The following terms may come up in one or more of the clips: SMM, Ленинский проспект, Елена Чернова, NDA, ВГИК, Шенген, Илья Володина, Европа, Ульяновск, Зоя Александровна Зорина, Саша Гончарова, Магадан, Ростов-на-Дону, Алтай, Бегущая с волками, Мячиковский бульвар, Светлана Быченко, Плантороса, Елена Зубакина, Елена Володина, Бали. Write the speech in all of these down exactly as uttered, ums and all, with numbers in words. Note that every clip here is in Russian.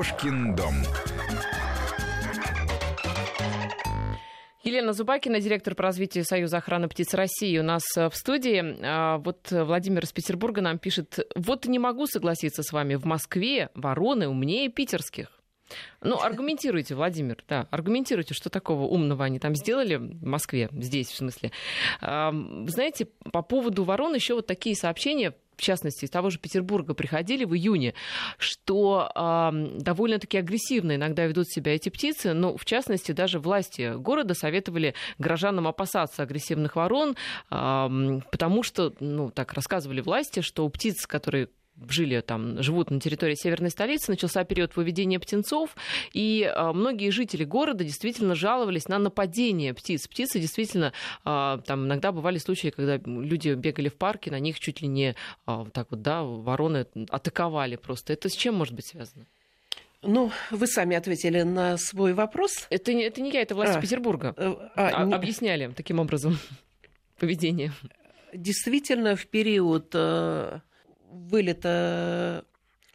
Кошкин дом. Елена Зубакина, директор по развитию Союза охраны птиц России, у нас в студии. Вот Владимир из Петербурга нам пишет: вот не могу согласиться с вами, в Москве вороны умнее питерских. Ну, аргументируйте, Владимир, да, аргументируйте, что такого умного они там сделали в Москве, здесь, в смысле. Вы знаете, по поводу ворон еще вот такие сообщения, в частности, из того же Петербурга приходили в июне, что э, довольно-таки агрессивно иногда ведут себя эти птицы. Но, в частности, даже власти города советовали горожанам опасаться агрессивных ворон, э, потому что, ну, так рассказывали власти, что у птиц, которые жили там, живут на территории северной столицы, начался период выведения птенцов, и э, многие жители города действительно жаловались на нападение птиц. Птицы действительно, э, там иногда бывали случаи, когда люди бегали в парке, на них чуть ли не э, так вот, да, вороны атаковали просто. Это с чем может быть связано? Ну, вы сами ответили на свой вопрос. Это, это не я, это власти а, Петербурга. А, а, не... Объясняли таким образом поведение. Действительно, в период Э... вылета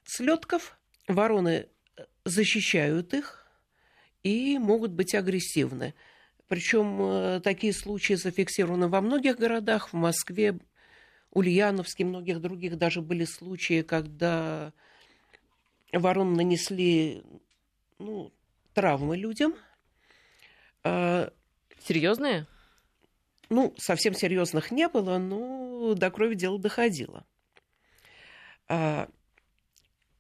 слетков вороны защищают их и могут быть агрессивны. Причем такие случаи зафиксированы во многих городах. В Москве, Ульяновске, многих других даже были случаи, когда ворон нанесли ну, травмы людям. Серьезные? Ну, совсем серьезных не было, но до крови дело доходило.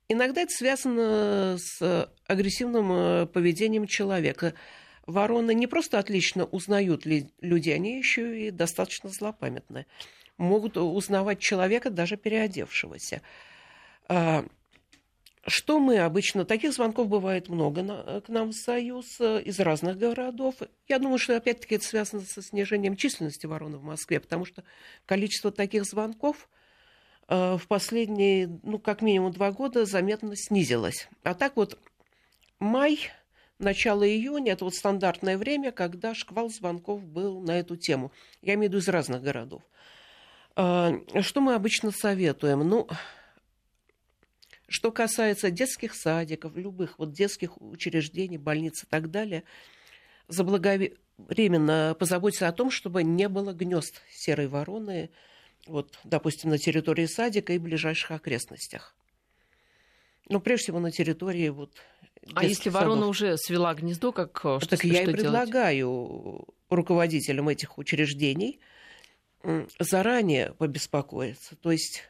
Иногда это связано с агрессивным поведением человека. Вороны не просто отлично узнают людей, они еще и достаточно злопамятны. Могут узнавать человека, даже переодевшегося. Что мы обычно... Таких звонков бывает много к нам в Союз из разных городов. Я думаю, что опять-таки это связано со снижением численности ворон в Москве, потому что количество таких звонков в последние, ну, как минимум два года заметно снизилось. А так вот май, начало июня – это вот стандартное время, когда шквал звонков был на эту тему. Я имею в виду из разных городов. Что мы обычно советуем? Ну, что касается детских садиков, любых вот детских учреждений, больниц и так далее, заблаговременно позаботиться о том, чтобы не было гнезд серой вороны, вот, допустим, на территории садика и ближайших окрестностях. Но прежде всего на территории вот детских садов. А если ворона уже свела гнездо, как что делать? Так я и предлагаю руководителям этих учреждений заранее побеспокоиться. То есть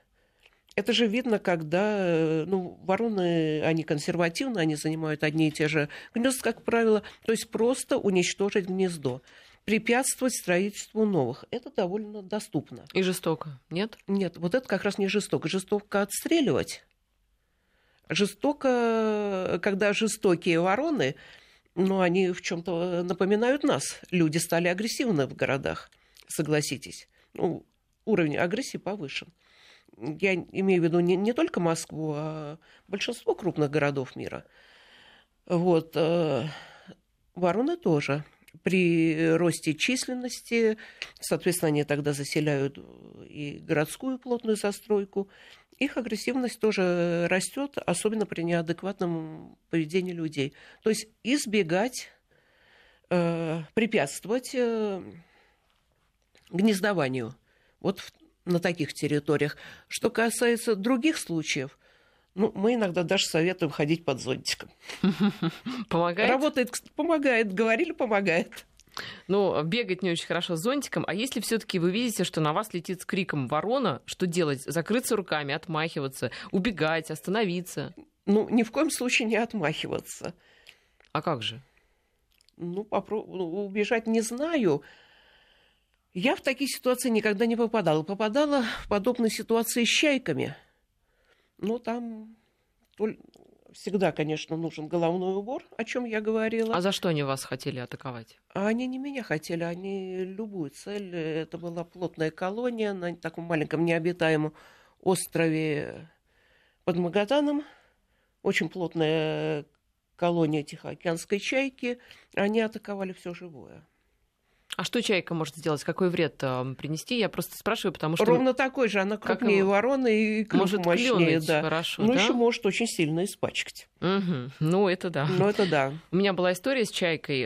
это же видно, когда ну, вороны, они консервативны, они занимают одни и те же гнезда, как правило. То есть просто уничтожить гнездо, препятствовать строительству новых. Это довольно доступно. И жестоко, нет? Нет, вот это как раз не жестоко. Жестоко отстреливать. Жестоко, когда жестокие вороны, ну, они в чем-то напоминают нас. Люди стали агрессивны в городах, согласитесь. Ну, уровень агрессии повышен. Я имею в виду не, не только Москву, а большинство крупных городов мира. Вот. Вороны тоже. При росте численности, соответственно, они тогда заселяют и городскую плотную застройку. Их агрессивность тоже растет, особенно при неадекватном поведении людей. То есть избегать, э, препятствовать э, гнездованию вот в, на таких территориях. Что касается других случаев, ну, мы иногда даже советуем ходить под зонтиком. Помогает? Работает, помогает. Говорили, помогает. Ну, бегать не очень хорошо с зонтиком. А если все-таки вы видите, что на вас летит с криком ворона, что делать? Закрыться руками, отмахиваться, убегать, остановиться? Ну, ни в коем случае не отмахиваться. А как же? Ну, попро... убежать не знаю. Я в такие ситуации никогда не попадала. Попадала в подобные ситуации с чайками. Ну, там всегда, конечно, нужен головной убор, о чем я говорила. А за что они вас хотели атаковать? А они не меня хотели, они любую цель. Это была плотная колония на таком маленьком необитаемом острове под Магаданом. Очень плотная колония тихоокеанской чайки. Они атаковали все живое. А что чайка может сделать? Какой вред принести? Я просто спрашиваю, потому что... Ровно такой же. Она крупнее вороны и клюв мощнее. Да. Хорошо, ну, да? Еще может очень сильно испачкать. Угу. Ну, это да. Ну, это да. У меня была история с чайкой.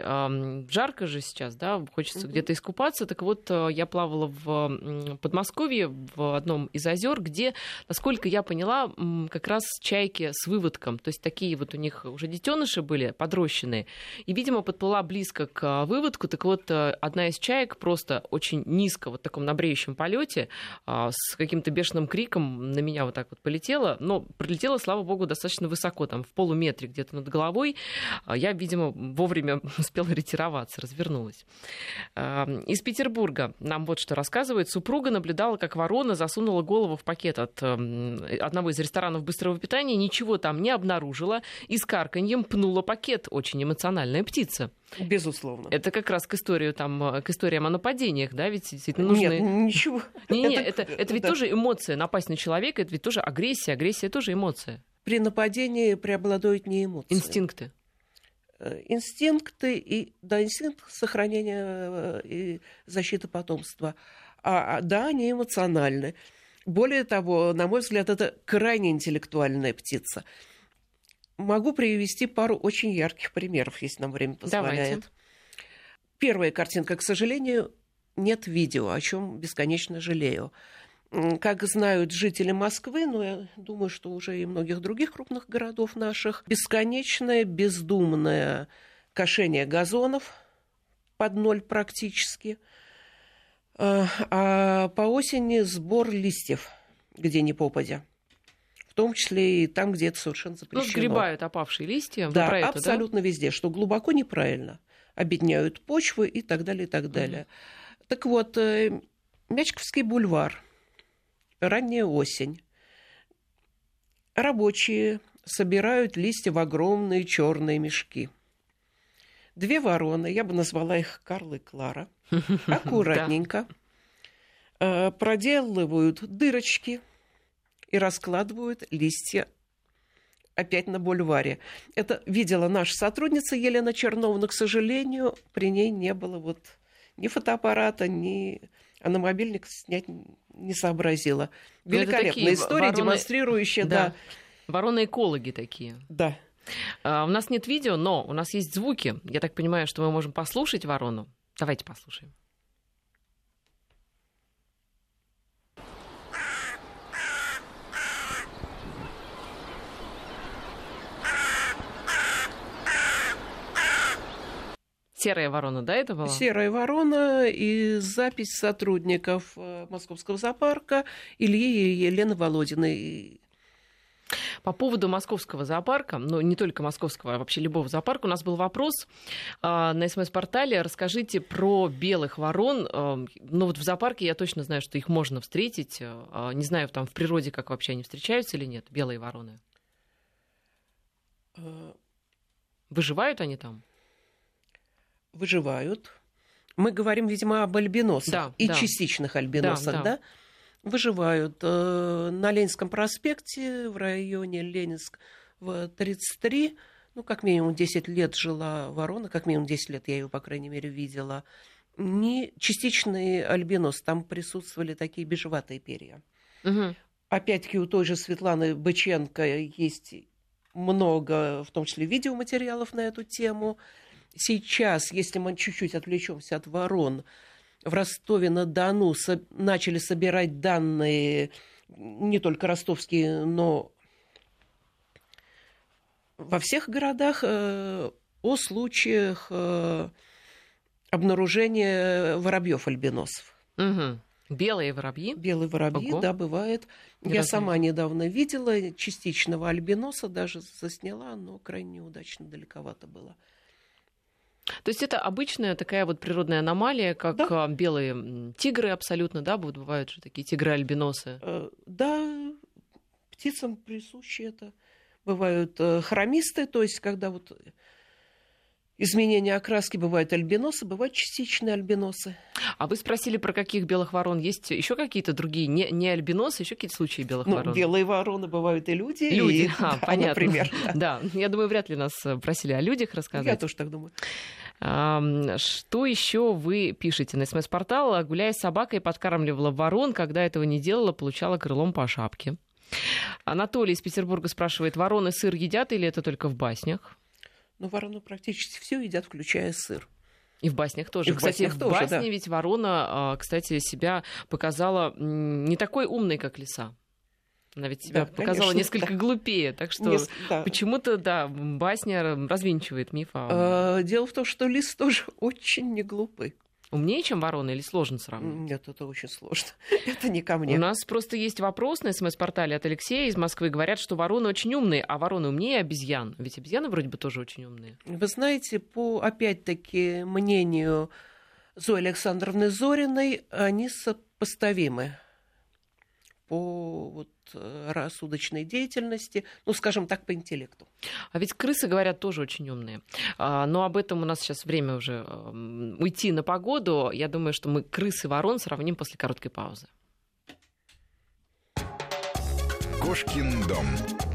Жарко же сейчас, да? Хочется угу. где-то искупаться. Так вот, я плавала в Подмосковье, в одном из озер, где, насколько я поняла, как раз чайки с выводком. То есть такие вот у них уже детеныши были, подрощенные. И, видимо, подплыла близко к выводку. Так вот, одна Одна из чаек просто очень низко, вот в таком набреющем полете, с каким-то бешеным криком на меня вот так вот полетела. Но пролетела, слава богу, достаточно высоко, там в полуметре где-то над головой. Я, видимо, вовремя успела ретироваться, развернулась. Из Петербурга нам вот что рассказывает. Супруга наблюдала, как ворона засунула голову в пакет от одного из ресторанов быстрого питания, ничего там не обнаружила и с карканьем пнула пакет. Очень эмоциональная птица. Безусловно. Это как раз к истории, там, к историям о нападениях, да, ведь действительно нужно... Нет, ничего. Не-не, это, это, это ведь да. тоже эмоция, напасть на человека, это ведь тоже агрессия, агрессия тоже эмоция. При нападении преобладают не эмоции. Инстинкты. Инстинкты и, да, инстинкт сохранения и защиты потомства. А, да, они эмоциональны. Более того, на мой взгляд, это крайне интеллектуальная птица. Могу привести пару очень ярких примеров, если нам время позволяет. Давайте. Первая картинка, к сожалению, нет видео, о чем бесконечно жалею. Как знают жители Москвы, но я думаю, что уже и многих других крупных городов наших, бесконечное бездумное кошение газонов под ноль практически, а по осени сбор листьев, где ни попадя. В том числе и там, где это совершенно запрещено. Ну, сгребают опавшие листья. Да, это, абсолютно да? везде, что глубоко неправильно. Обедняют почвы и так далее, и так далее. Mm-hmm. Так вот, Мячиковский бульвар, ранняя осень. Рабочие собирают листья в огромные черные мешки. Две вороны, я бы назвала их Карл и Клара, аккуратненько проделывают дырочки и раскладывают листья опять на бульваре. Это видела наша сотрудница Елена Чернова, но, к сожалению, при ней не было вот ни фотоаппарата, ни... Она мобильник снять не сообразила. Великолепная история, вороны... демонстрирующая... Да. Да. Вороны-экологи такие. Да. А, у нас нет видео, но у нас есть звуки. Я так понимаю, что мы можем послушать ворону. Давайте послушаем. Серая ворона, да, это была? Серая ворона и запись сотрудников Московского зоопарка Ильи и Елены Володиной. По поводу московского зоопарка, но не только московского, а вообще любого зоопарка, у нас был вопрос э, на СМС-портале. Расскажите про белых ворон. Э, ну вот в зоопарке я точно знаю, что их можно встретить. Э, не знаю, там в природе как вообще они встречаются или нет, белые вороны. Выживают они там? Выживают. Мы говорим, видимо, об альбиносах да, и да. частичных альбиносах, да, да. да? Выживают. На Ленинском проспекте в районе Ленинского тридцать три, ну, как минимум десять лет жила ворона, как минимум десять лет я ее, по крайней мере, видела. Не частичный альбинос, там присутствовали такие бежеватые перья. Угу. Опять-таки у той же Светланы Быченко есть много, в том числе, видеоматериалов на эту тему. Сейчас, если мы чуть-чуть отвлечемся от ворон, в Ростове-на-Дону со- начали собирать данные не только ростовские, но во всех городах э- о случаях э- обнаружения воробьев-альбиносов. Угу. Белые воробьи? Белые воробьи, Ого. да, бывает. Не Я разумею. сама недавно видела частичного альбиноса, даже засняла, но крайне неудачно, далековато было. То есть это обычная такая вот природная аномалия, как да. белые тигры абсолютно, да, бывают же такие тигры-альбиносы? Да, птицам присуще это. Бывают хромисты, то есть когда вот изменение окраски, бывают альбиносы, бывают частичные альбиносы. А вы спросили, про каких белых ворон? Есть еще какие-то другие, не, не альбиносы, еще какие-то случаи белых ну, ворон? Белые вороны бывают и люди. Люди, и, а, да, понятно. Например, да. да, я думаю, вряд ли нас просили о людях рассказать. Я тоже так думаю. Что еще вы пишете на СМС-портал? Гуляя с собакой, подкармливала ворон. Когда этого не делала, получала крылом по шапке. Анатолий из Петербурга спрашивает, вороны сыр едят или это только в баснях? Ну, вороны практически все едят, включая сыр. И в баснях тоже. И кстати, в баснях тоже, басне да. Ведь ворона, кстати, себя показала не такой умной, как лиса. Она ведь себя да, показала конечно, несколько да. глупее. Так что Нес... да. почему-то, да, басня развенчивает миф. О... Дело в том, что лис тоже очень не глупый. Умнее, чем ворона, или сложно сравнивать? Нет, это очень сложно. Это не ко мне. У нас просто есть вопрос на СМС-портале от Алексея из Москвы. Говорят, что вороны очень умные, а вороны умнее обезьян. Ведь обезьяны вроде бы тоже очень умные. Вы знаете, по, опять-таки, мнению Зои Александровны Зориной, они сопоставимы по вот, рассудочной деятельности, ну, скажем так, по интеллекту. А ведь крысы, говорят, тоже очень умные. Но об этом у нас сейчас время уже уйти на погоду. Я думаю, что мы крыс и ворон сравним после короткой паузы. Кошкин дом.